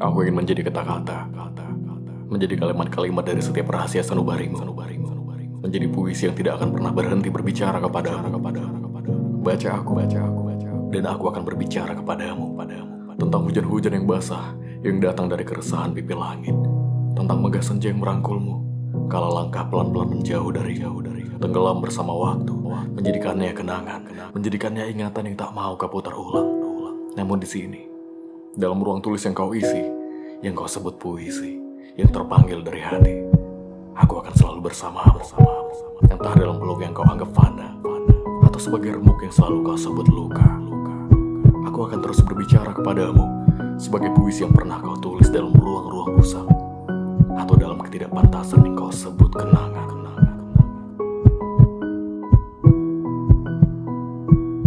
Aku ingin menjadi kata-kata, menjadi kalimat-kalimat dari setiap rahasia sanubarimu, menjadi puisi yang tidak akan pernah berhenti berbicara kepadamu. Baca aku, dan aku akan berbicara kepadamu, tentang hujan-hujan yang basah yang datang dari keresahan pipi langit, tentang megah senja yang merangkulmu kala langkah pelan-pelan menjauh dari tenggelam bersama waktu, menjadikannya kenangan, menjadikannya ingatan yang tak mau kau putar ulang. Namun di sini, dalam ruang tulis yang kau isi, yang kau sebut puisi, yang terpanggil dari hati, aku akan selalu bersamamu, entah dalam peluk yang kau anggap fana, atau sebagai remuk yang selalu kau sebut luka. Aku akan terus berbicara kepadamu sebagai puisi yang pernah kau tulis dalam ruang-ruang usang, atau dalam ketidakpantasan yang kau sebut kenangan.